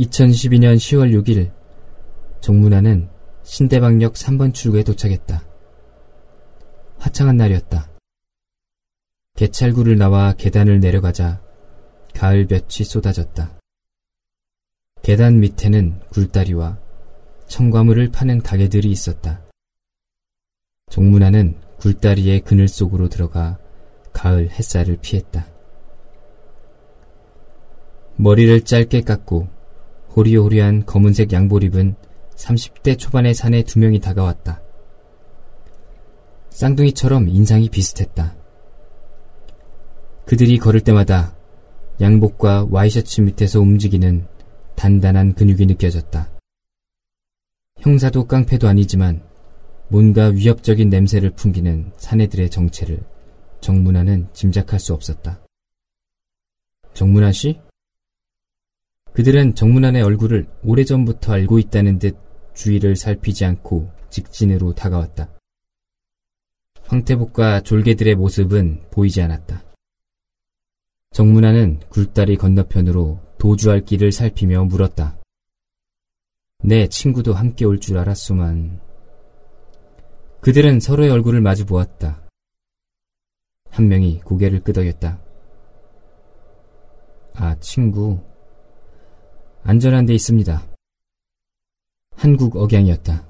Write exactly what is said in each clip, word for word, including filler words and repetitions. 이천십이년 시월 육일 정문화는 신대방역 삼번 출구에 도착했다. 화창한 날이었다. 개찰구를 나와 계단을 내려가자 가을볕이 쏟아졌다. 계단 밑에는 굴다리와 청과물을 파는 가게들이 있었다. 정문화는 굴다리의 그늘 속으로 들어가 가을 햇살을 피했다. 머리를 짧게 깎고 호리호리한 검은색 양복 입은 삼십대 초반의 사내 두 명이 다가왔다. 쌍둥이처럼 인상이 비슷했다. 그들이 걸을 때마다 양복과 와이셔츠 밑에서 움직이는 단단한 근육이 느껴졌다. 형사도 깡패도 아니지만 뭔가 위협적인 냄새를 풍기는 사내들의 정체를 정문화는 짐작할 수 없었다. 정문화 씨? 그들은 정문환의 얼굴을 오래전부터 알고 있다는 듯 주위를 살피지 않고 직진으로 다가왔다. 황태복과 졸개들의 모습은 보이지 않았다. 정문환은 굴다리 건너편으로 도주할 길을 살피며 물었다. 내 친구도 함께 올 줄 알았소만. 그들은 서로의 얼굴을 마주 보았다. 한 명이 고개를 끄덕였다. 아, 친구... 안전한 데 있습니다. 한국 억양이었다.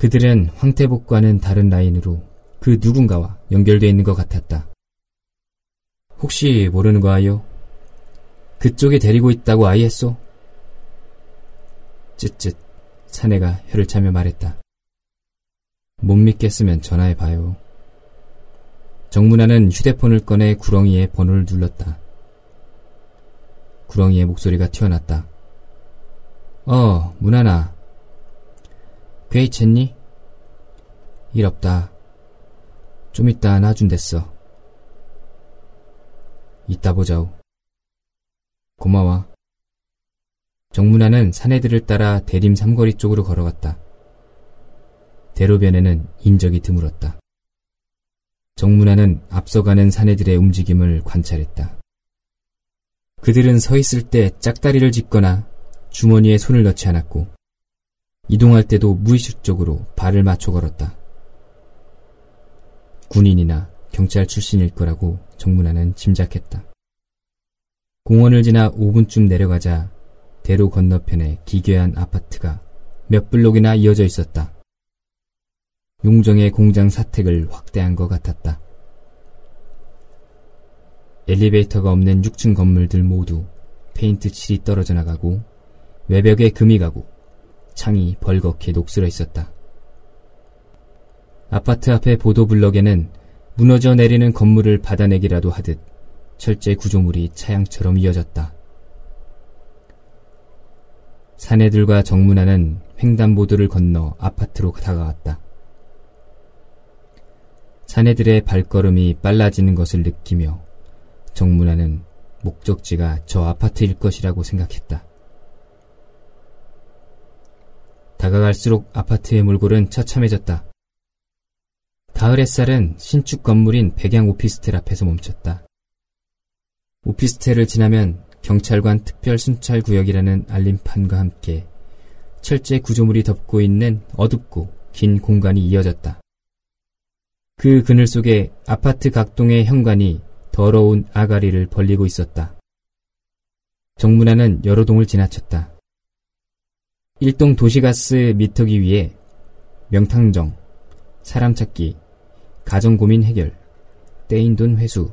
그들은 황태복과는 다른 라인으로 그 누군가와 연결되어 있는 것 같았다. 혹시 모르는 거 아요? 그쪽에 데리고 있다고 아이했소? 쯧쯧 사내가 혀를 차며 말했다. 못 믿겠으면 전화해봐요. 정문아는 휴대폰을 꺼내 구렁이의 번호를 눌렀다. 구렁이의 목소리가 튀어났다. 어, 문하나. 괜찮니? 일 없다. 좀 이따 놔준댔어. 이따 보자우. 고마워. 정문하는 사내들을 따라 대림 삼거리 쪽으로 걸어갔다. 대로변에는 인적이 드물었다. 정문하는 앞서가는 사내들의 움직임을 관찰했다. 그들은 서 있을 때 짝다리를 짚거나 주머니에 손을 넣지 않았고 이동할 때도 무의식적으로 발을 맞춰 걸었다. 군인이나 경찰 출신일 거라고 정문화는 짐작했다. 공원을 지나 오분쯤 내려가자 대로 건너편에 기괴한 아파트가 몇 블록이나 이어져 있었다. 용정의 공장 사택을 확대한 것 같았다. 엘리베이터가 없는 육층 건물들 모두 페인트 칠이 떨어져 나가고 외벽에 금이 가고 창이 벌겋게 녹슬어 있었다. 아파트 앞의 보도블럭에는 무너져 내리는 건물을 받아내기라도 하듯 철제 구조물이 차양처럼 이어졌다. 사내들과 정문화는 횡단보도를 건너 아파트로 다가왔다. 사내들의 발걸음이 빨라지는 것을 느끼며 정문화는 목적지가 저 아파트일 것이라고 생각했다. 다가갈수록 아파트의 몰골은 처참해졌다. 가을 햇살은 신축 건물인 백양 오피스텔 앞에서 멈췄다. 오피스텔을 지나면 경찰관 특별순찰구역이라는 알림판과 함께 철제 구조물이 덮고 있는 어둡고 긴 공간이 이어졌다. 그 그늘 속에 아파트 각동의 현관이 더러운 아가리를 벌리고 있었다. 정문화는 여러 동을 지나쳤다. 일동 도시가스 미터기 위에 명탕정, 사람 찾기, 가정고민 해결, 떼인 돈 회수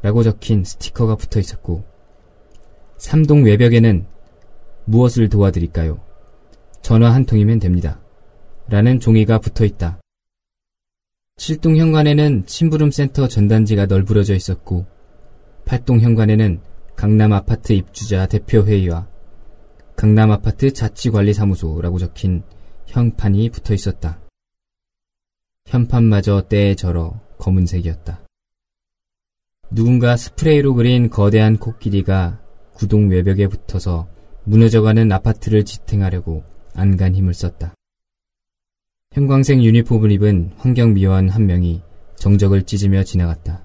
라고 적힌 스티커가 붙어 있었고 삼동 외벽에는 무엇을 도와드릴까요? 전화 한 통이면 됩니다. 라는 종이가 붙어 있다. 칠동 현관에는 심부름센터 전단지가 널브러져 있었고 팔동 현관에는 강남아파트 입주자 대표회의와 강남아파트 자치관리사무소라고 적힌 현판이 붙어있었다. 현판마저 때에 절어 검은색이었다. 누군가 스프레이로 그린 거대한 코끼리가 구동 외벽에 붙어서 무너져가는 아파트를 지탱하려고 안간 힘을 썼다. 형광색 유니폼을 입은 환경미화원 한 명이 정적을 찢으며 지나갔다.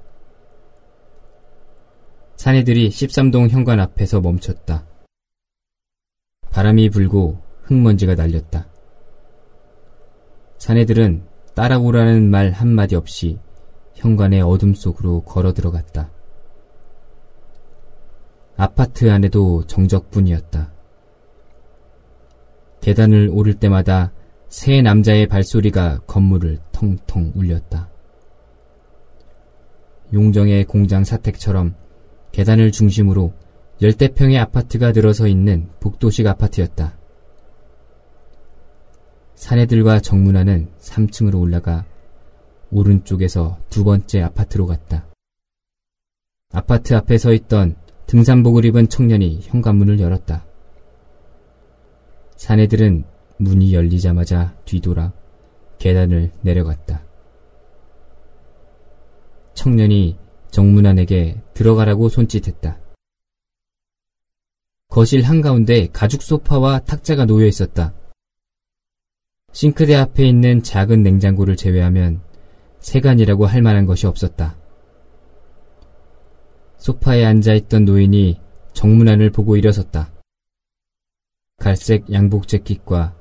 사내들이 십삼동 현관 앞에서 멈췄다. 바람이 불고 흙먼지가 날렸다. 사내들은 따라오라는 말 한마디 없이 현관의 어둠 속으로 걸어 들어갔다. 아파트 안에도 정적뿐이었다. 계단을 오를 때마다 세 남자의 발소리가 건물을 텅텅 울렸다. 용정의 공장 사택처럼 계단을 중심으로 열대 평의 아파트가 들어서 있는 복도식 아파트였다. 사내들과 정문화는 삼 층으로 올라가 오른쪽에서 두 번째 아파트로 갔다. 아파트 앞에 서 있던 등산복을 입은 청년이 현관문을 열었다. 사내들은 문이 열리자마자 뒤돌아 계단을 내려갔다. 청년이 정문안에게 들어가라고 손짓했다. 거실 한가운데 가죽 소파와 탁자가 놓여 있었다. 싱크대 앞에 있는 작은 냉장고를 제외하면 세간이라고 할 만한 것이 없었다. 소파에 앉아있던 노인이 정문안을 보고 일어섰다. 갈색 양복 재킷과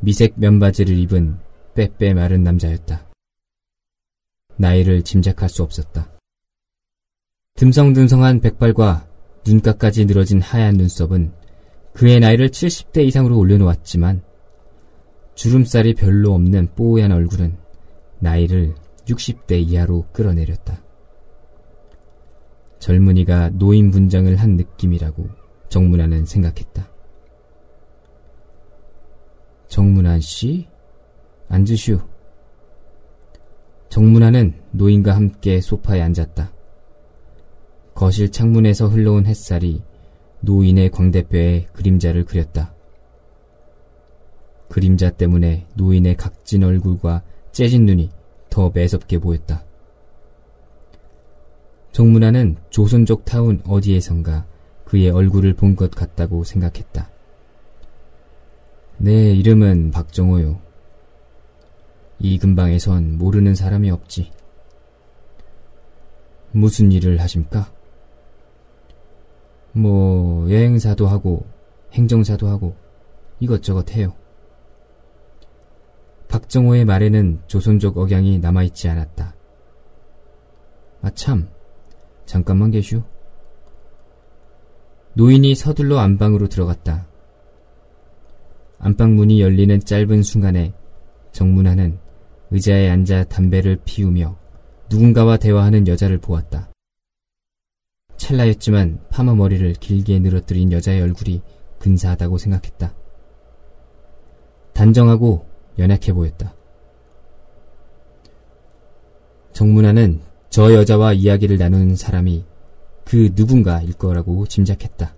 미색 면바지를 입은 빼빼 마른 남자였다. 나이를 짐작할 수 없었다. 듬성듬성한 백발과 눈가까지 늘어진 하얀 눈썹은 그의 나이를 칠십 대 이상으로 올려놓았지만 주름살이 별로 없는 뽀얀 얼굴은 나이를 육십 대 이하로 끌어내렸다. 젊은이가 노인 분장을 한 느낌이라고 정문안은 생각했다. 정문안 씨? 앉으시오. 정문안은 노인과 함께 소파에 앉았다. 거실 창문에서 흘러온 햇살이 노인의 광대뼈에 그림자를 그렸다. 그림자 때문에 노인의 각진 얼굴과 째진 눈이 더 매섭게 보였다. 정문안은 조선족 타운 어디에선가 그의 얼굴을 본 것 같다고 생각했다. 내 이름은 박정호요. 이 근방에선 모르는 사람이 없지. 무슨 일을 하십니까? 뭐 여행사도 하고 행정사도 하고 이것저것 해요. 박정호의 말에는 조선족 억양이 남아있지 않았다. 아 참, 잠깐만 계시오. 노인이 서둘러 안방으로 들어갔다. 안방문이 열리는 짧은 순간에 정문하는 의자에 앉아 담배를 피우며 누군가와 대화하는 여자를 보았다. 찰나였지만 파마 머리를 길게 늘어뜨린 여자의 얼굴이 근사하다고 생각했다. 단정하고 연약해 보였다. 정문하는 저 여자와 이야기를 나누는 사람이 그 누군가일 거라고 짐작했다.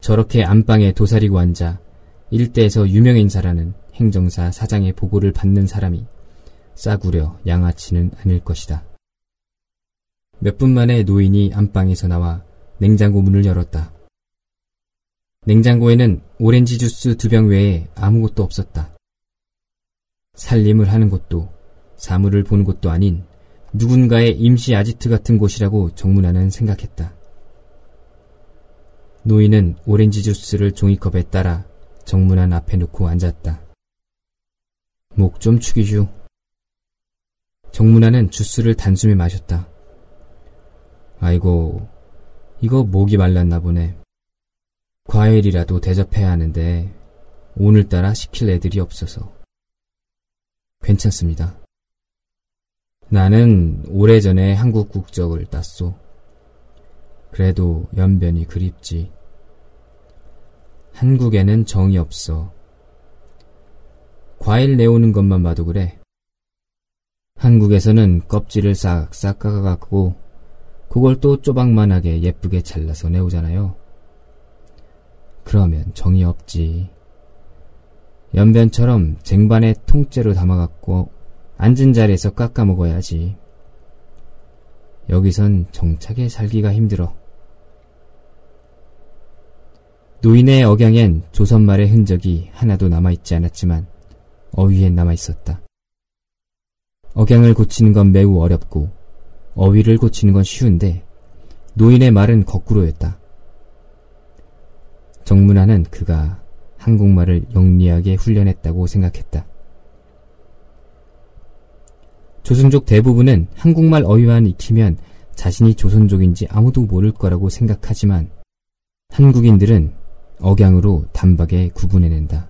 저렇게 안방에 도사리고 앉아 일대에서 유명인사라는 행정사 사장의 보고를 받는 사람이 싸구려 양아치는 아닐 것이다. 몇 분 만에 노인이 안방에서 나와 냉장고 문을 열었다. 냉장고에는 오렌지 주스 두 병 외에 아무것도 없었다. 살림을 하는 곳도 사물을 보는 곳도 아닌 누군가의 임시 아지트 같은 곳이라고 정문안은 생각했다. 노인은 오렌지 주스를 종이컵에 따라 정문안 앞에 놓고 앉았다. 목 좀 축이슈. 정문안은 주스를 단숨에 마셨다. 아이고, 이거 목이 말랐나 보네. 과일이라도 대접해야 하는데 오늘따라 시킬 애들이 없어서. 괜찮습니다. 나는 오래전에 한국 국적을 땄소. 그래도 연변이 그립지. 한국에는 정이 없어. 과일 내오는 것만 봐도 그래. 한국에서는 껍질을 싹싹 깎아갖고 그걸 또 쪼박만하게 예쁘게 잘라서 내오잖아요. 그러면 정이 없지. 연변처럼 쟁반에 통째로 담아갖고 앉은 자리에서 깎아 먹어야지. 여기선 정착에 살기가 힘들어. 노인의 억양엔 조선말의 흔적이 하나도 남아있지 않았지만 어휘엔 남아있었다. 억양을 고치는 건 매우 어렵고 어휘를 고치는 건 쉬운데 노인의 말은 거꾸로였다. 정문화는 그가 한국말을 영리하게 훈련했다고 생각했다. 조선족 대부분은 한국말 어휘만 익히면 자신이 조선족인지 아무도 모를 거라고 생각하지만 한국인들은 억양으로 단박에 구분해낸다.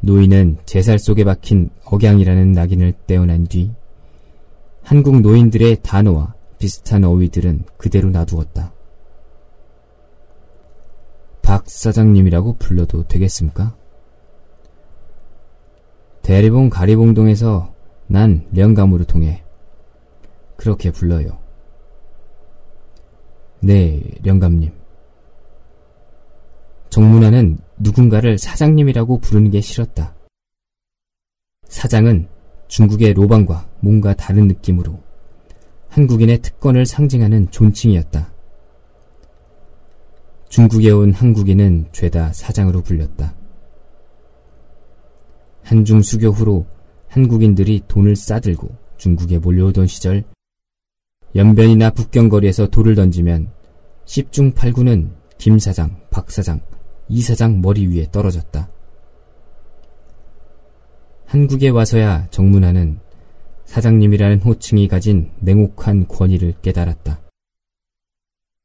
노인은 제살 속에 박힌 억양이라는 낙인을 떼어낸 뒤 한국 노인들의 단어와 비슷한 어휘들은 그대로 놔두었다. 박 사장님이라고 불러도 되겠습니까? 대리봉 가리봉동에서 난 령감으로 통해 그렇게 불러요. 네, 령감님. 정문화는 누군가를 사장님이라고 부르는 게 싫었다. 사장은 중국의 로방과 뭔가 다른 느낌으로 한국인의 특권을 상징하는 존칭이었다. 중국에 온 한국인은 죄다 사장으로 불렸다. 한중 수교 후로 한국인들이 돈을 싸들고 중국에 몰려오던 시절 연변이나 북경거리에서 돌을 던지면 십중팔구는 김사장, 박사장, 이사장 머리 위에 떨어졌다. 한국에 와서야 정문화는 사장님이라는 호칭이 가진 냉혹한 권위를 깨달았다.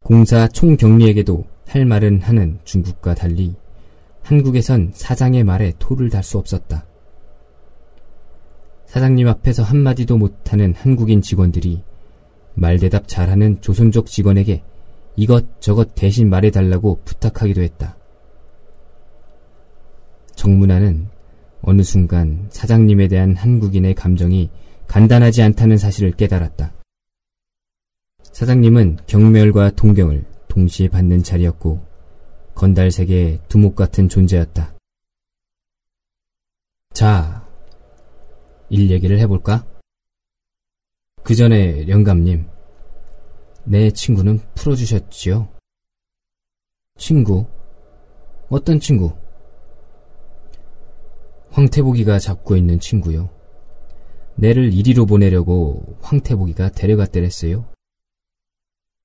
공사 총경리에게도 할 말은 하는 중국과 달리 한국에선 사장의 말에 토를 달 수 없었다. 사장님 앞에서 한마디도 못하는 한국인 직원들이 말대답 잘하는 조선족 직원에게 이것저것 대신 말해달라고 부탁하기도 했다. 정문화는 어느 순간 사장님에 대한 한국인의 감정이 간단하지 않다는 사실을 깨달았다. 사장님은 경멸과 동경을 동시에 받는 자리였고 건달세계의 두목 같은 존재였다. 자, 일 얘기를 해볼까? 그 전에 영감님, 내 친구는 풀어주셨지요? 친구? 어떤 친구? 황태보기가 잡고 있는 친구요. 내를 이리로 보내려고 황태보기가 데려갔더랬어요.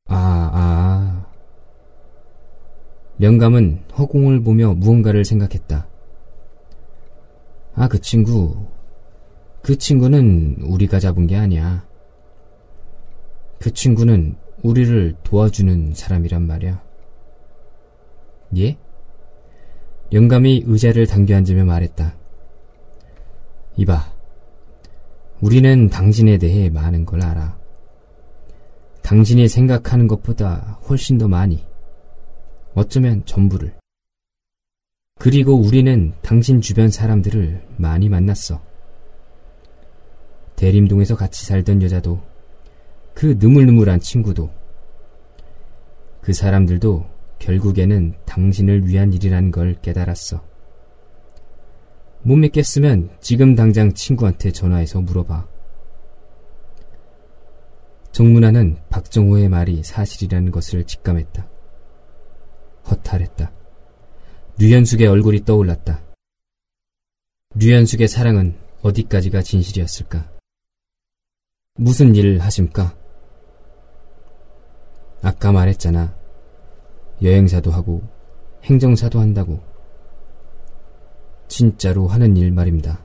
아, 아. 영감은 허공을 보며 무언가를 생각했다. 아, 그 친구. 그 친구는 우리가 잡은 게 아니야. 그 친구는 우리를 도와주는 사람이란 말이야. 예? 영감이 의자를 당겨 앉으며 말했다. 이봐, 우리는 당신에 대해 많은 걸 알아. 당신이 생각하는 것보다 훨씬 더 많이, 어쩌면 전부를. 그리고 우리는 당신 주변 사람들을 많이 만났어. 대림동에서 같이 살던 여자도, 그 느물느물한 친구도, 그 사람들도 결국에는 당신을 위한 일이라는 걸 깨달았어. 못 믿겠으면 지금 당장 친구한테 전화해서 물어봐. 정문화는 박정호의 말이 사실이라는 것을 직감했다. 허탈했다. 류현숙의 얼굴이 떠올랐다. 류현숙의 사랑은 어디까지가 진실이었을까? 무슨 일을 하십니까? 아까 말했잖아. 여행사도 하고 행정사도 한다고. 진짜로 하는 일 말입니다.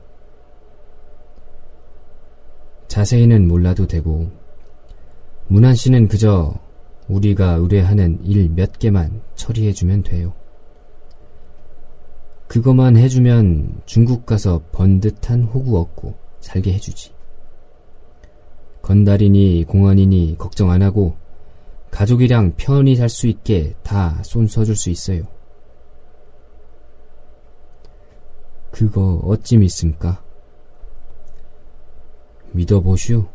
자세히는 몰라도 되고 문한 씨는 그저 우리가 의뢰하는 일 몇 개만 처리해주면 돼요. 그거만 해주면 중국 가서 번듯한 호구 얻고 살게 해주지. 건달이니 공안이니 걱정 안 하고 가족이랑 편히 살 수 있게 다 손 써줄 수 있어요. 그거 어찌 믿습니까? 믿어보슈.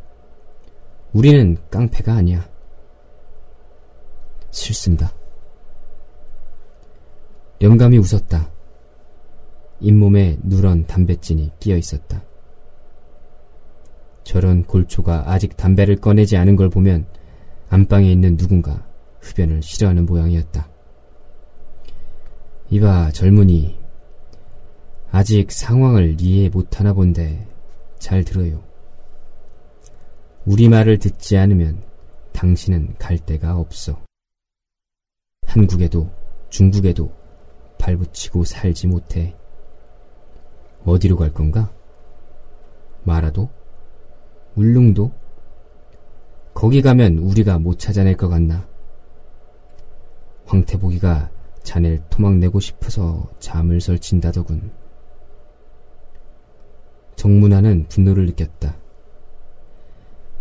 우리는 깡패가 아니야. 싫습니다. 영감이 웃었다. 잇몸에 누런 담뱃진이 끼어있었다. 저런 골초가 아직 담배를 꺼내지 않은 걸 보면 안방에 있는 누군가 흡연을 싫어하는 모양이었다. 이봐, 젊은이. 아직 상황을 이해 못하나 본데 잘 들어요. 우리 말을 듣지 않으면 당신은 갈 데가 없어. 한국에도 중국에도 발붙이고 살지 못해. 어디로 갈 건가? 마라도? 울릉도? 거기 가면 우리가 못 찾아낼 것 같나? 황태보기가 자네를 토막내고 싶어서 잠을 설친다더군. 정문화는 분노를 느꼈다.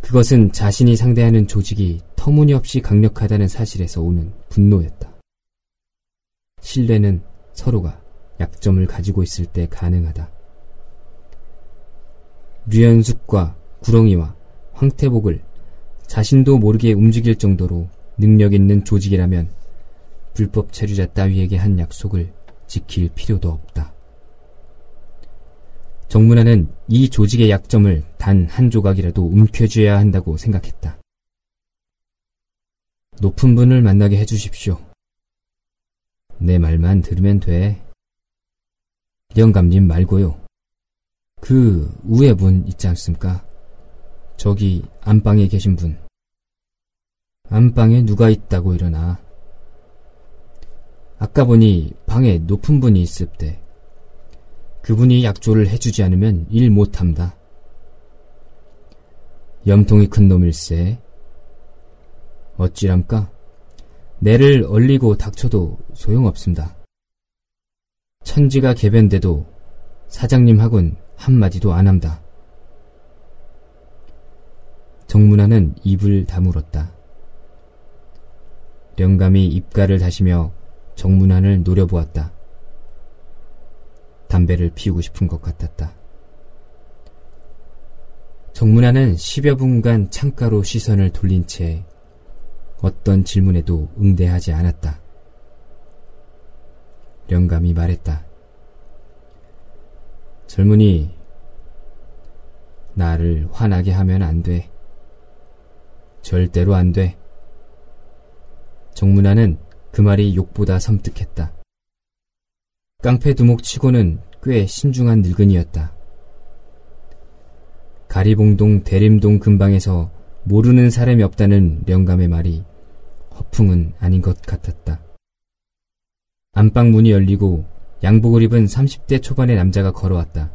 그것은 자신이 상대하는 조직이 터무니없이 강력하다는 사실에서 오는 분노였다. 신뢰는 서로가 약점을 가지고 있을 때 가능하다. 류현숙과 구렁이와 황태복을 자신도 모르게 움직일 정도로 능력 있는 조직이라면 불법 체류자 따위에게 한 약속을 지킬 필요도 없다. 정문화는 이 조직의 약점을 단 한 조각이라도 움켜쥐어야 한다고 생각했다. 높은 분을 만나게 해주십시오. 내 말만 들으면 돼. 영감님 말고요. 그 우회 분 있지 않습니까? 저기 안방에 계신 분. 안방에 누가 있다고 일어나. 아까 보니 방에 높은 분이 있습대. 그분이 약조를 해주지 않으면 일 못한다. 염통이 큰 놈일세. 어찌람까? 내를 얼리고 닥쳐도 소용없습니다. 천지가 개변돼도 사장님하고는 한마디도 안한다. 정문화는 입을 다물었다. 영감이 입가를 다시며 정문화를 노려보았다. 담배를 피우고 싶은 것 같았다. 정문화는 십여 분간 창가로 시선을 돌린 채 어떤 질문에도 응대하지 않았다. 영감이 말했다. 젊은이, 나를 화나게 하면 안 돼. 절대로 안 돼. 정문화는 그 말이 욕보다 섬뜩했다. 깡패 두목치고는 꽤 신중한 늙은이였다. 가리봉동 대림동 근방에서 모르는 사람이 없다는 영감의 말이 허풍은 아닌 것 같았다. 안방 문이 열리고 양복을 입은 삼십 대 초반의 남자가 걸어왔다.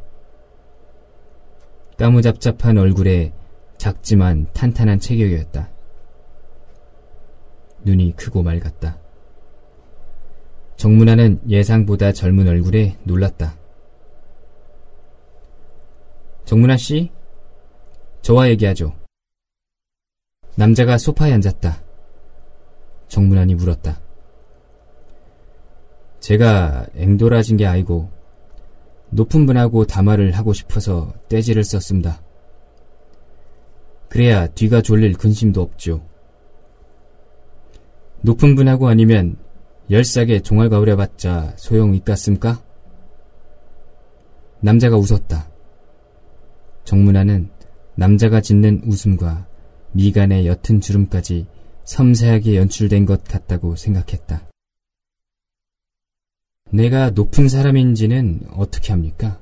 까무잡잡한 얼굴에 작지만 탄탄한 체격이었다. 눈이 크고 맑았다. 정문화는 예상보다 젊은 얼굴에 놀랐다. 정문화 씨? 저와 얘기하죠. 남자가 소파에 앉았다. 정문환이 물었다. 제가 앵돌아진 게 아니고 높은 분하고 담화를 하고 싶어서 떼지를 썼습니다. 그래야 뒤가 졸릴 근심도 없죠. 높은 분하고 아니면 열사게 종알 가우려봤자 소용 있겠습니까? 남자가 웃었다. 정문환은 남자가 짓는 웃음과 미간의 옅은 주름까지 섬세하게 연출된 것 같다고 생각했다. 내가 높은 사람인지는 어떻게 합니까?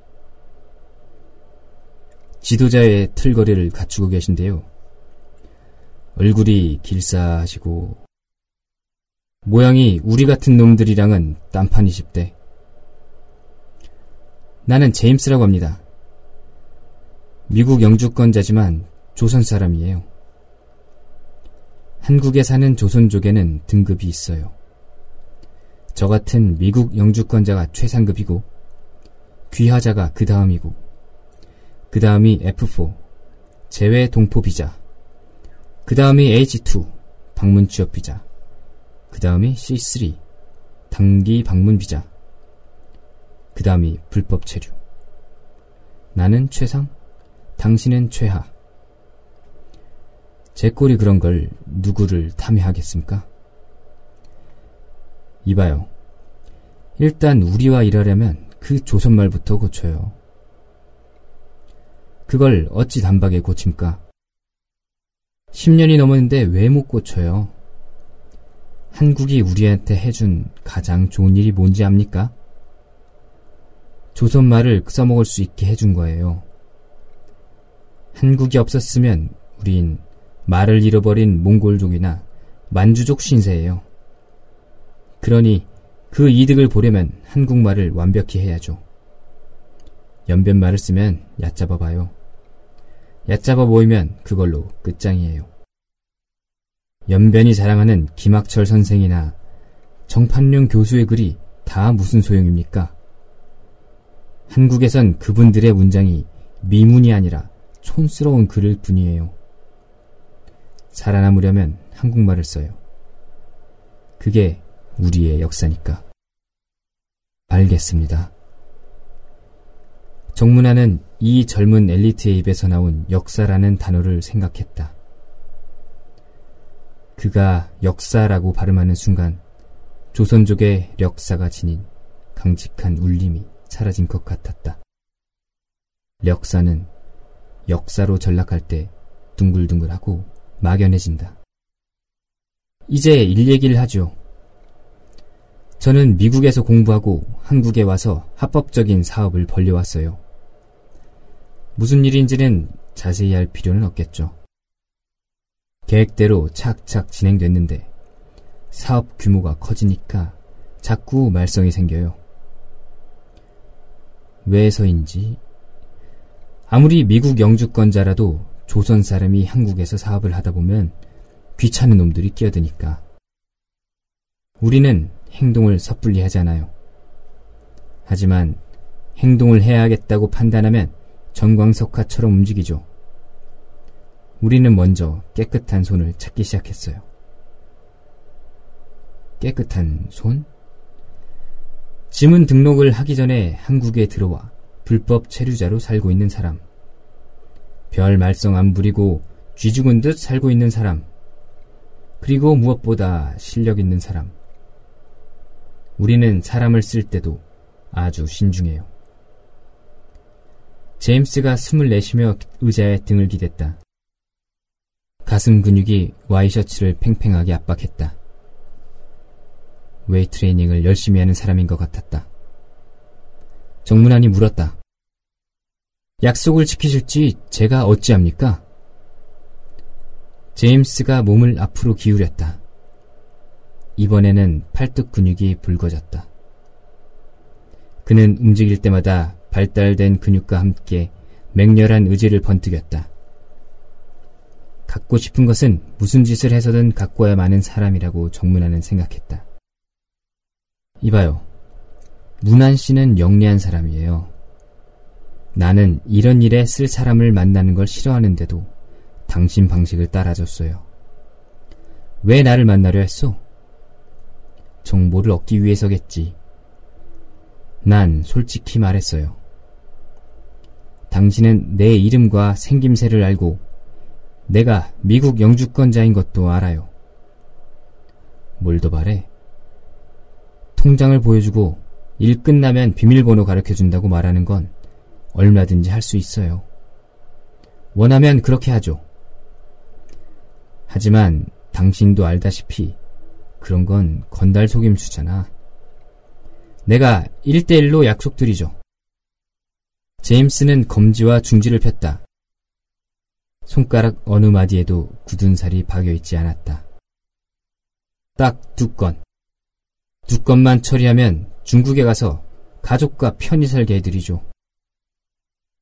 지도자의 틀거리를 갖추고 계신데요. 얼굴이 길사하시고 모양이 우리 같은 놈들이랑은 딴판이십대. 나는 제임스라고 합니다. 미국 영주권자지만 조선 사람이에요. 한국에 사는 조선족에는 등급이 있어요. 저 같은 미국 영주권자가 최상급이고 귀화자가 그 다음이고 그 다음이 에프 사 제외 동포 비자, 그 다음이 에이치 이 방문 취업 비자, 그 다음이 씨 쓰리 단기 방문 비자, 그 다음이 불법 체류. 나는 최상, 당신은 최하. 제 꼴이 그런 걸 누구를 탐해하겠습니까? 이봐요. 일단 우리와 일하려면 그 조선말부터 고쳐요. 그걸 어찌 단박에 고칩니까? 십 년이 넘었는데 왜 못 고쳐요? 한국이 우리한테 해준 가장 좋은 일이 뭔지 압니까? 조선말을 써먹을 수 있게 해준 거예요. 한국이 없었으면 우린 말을 잃어버린 몽골족이나 만주족 신세예요. 그러니 그 이득을 보려면 한국말을 완벽히 해야죠. 연변말을 쓰면 얕잡아 봐요. 얕잡아 보이면 그걸로 끝장이에요. 연변이 자랑하는 김학철 선생이나 정판룡 교수의 글이 다 무슨 소용입니까? 한국에선 그분들의 문장이 미문이 아니라 촌스러운 글일 뿐이에요. 살아남으려면 한국말을 써요. 그게 우리의 역사니까. 알겠습니다. 정문화는 이 젊은 엘리트의 입에서 나온 역사라는 단어를 생각했다. 그가 역사라고 발음하는 순간 조선족의 력사가 지닌 강직한 울림이 사라진 것 같았다. 력사는 역사로 전락할 때 둥글둥글하고 막연해진다. 이제 일 얘기를 하죠. 저는 미국에서 공부하고 한국에 와서 합법적인 사업을 벌려왔어요. 무슨 일인지는 자세히 할 필요는 없겠죠. 계획대로 착착 진행됐는데 사업 규모가 커지니까 자꾸 말썽이 생겨요. 왜서인지 아무리 미국 영주권자라도 조선 사람이 한국에서 사업을 하다 보면 귀찮은 놈들이 끼어드니까. 우리는 행동을 섣불리 하잖아요. 하지만 행동을 해야겠다고 판단하면 전광석화처럼 움직이죠. 우리는 먼저 깨끗한 손을 찾기 시작했어요. 깨끗한 손? 지문 등록을 하기 전에 한국에 들어와 불법 체류자로 살고 있는 사람, 별 말썽 안 부리고 쥐 죽은 듯 살고 있는 사람, 그리고 무엇보다 실력 있는 사람. 우리는 사람을 쓸 때도 아주 신중해요. 제임스가 숨을 내쉬며 의자에 등을 기댔다. 가슴 근육이 와이셔츠를 팽팽하게 압박했다. 웨이트 트레이닝을 열심히 하는 사람인 것 같았다. 정문환이 물었다. 약속을 지키실지 제가 어찌합니까? 제임스가 몸을 앞으로 기울였다. 이번에는 팔뚝 근육이 붉어졌다. 그는 움직일 때마다 발달된 근육과 함께 맹렬한 의지를 번뜩였다. 갖고 싶은 것은 무슨 짓을 해서든 갖고야 마는 사람이라고 정문환은 생각했다. 이봐요. 문한 씨는 영리한 사람이에요. 나는 이런 일에 쓸 사람을 만나는 걸 싫어하는데도 당신 방식을 따라줬어요. 왜 나를 만나려 했소? 정보를 얻기 위해서겠지. 난 솔직히 말했어요. 당신은 내 이름과 생김새를 알고 내가 미국 영주권자인 것도 알아요. 뭘 더 바래? 통장을 보여주고 일 끝나면 비밀번호 가르쳐준다고 말하는 건 얼마든지 할 수 있어요. 원하면 그렇게 하죠. 하지만 당신도 알다시피 그런 건 건달 속임수잖아. 내가 일대일로 약속드리죠. 제임스는 검지와 중지를 폈다. 손가락 어느 마디에도 굳은 살이 박여있지 않았다. 딱 두 건. 두 건만 처리하면 중국에 가서 가족과 편히 살게 해드리죠.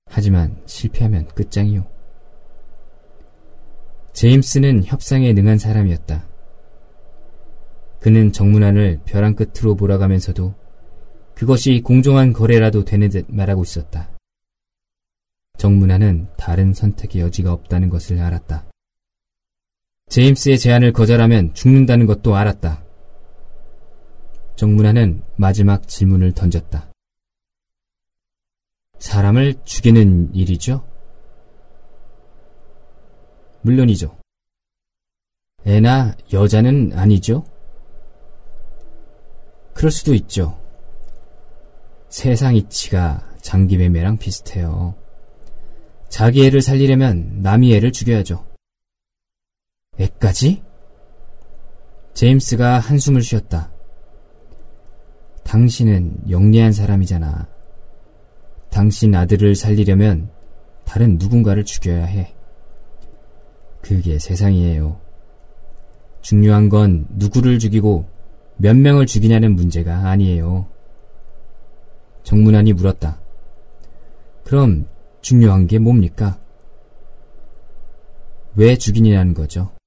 하지만 실패하면 끝장이요. 제임스는 협상에 능한 사람이었다. 그는 정문안을 벼랑 끝으로 몰아가면서도 그것이 공정한 거래라도 되는 듯 말하고 있었다. 정문안은 다른 선택의 여지가 없다는 것을 알았다. 제임스의 제안을 거절하면 죽는다는 것도 알았다. 정문안은 마지막 질문을 던졌다. 사람을 죽이는 일이죠? 물론이죠. 애나 여자는 아니죠? 그럴 수도 있죠. 세상 이치가 장기 매매랑 비슷해요. 자기 애를 살리려면 남의 애를 죽여야죠. 애까지? 제임스가 한숨을 쉬었다. 당신은 영리한 사람이잖아. 당신 아들을 살리려면 다른 누군가를 죽여야 해. 그게 세상이에요. 중요한 건 누구를 죽이고 몇 명을 죽이냐는 문제가 아니에요. 정문환이 물었다. 그럼 중요한 게 뭡니까? 왜 죽이냐는 거죠.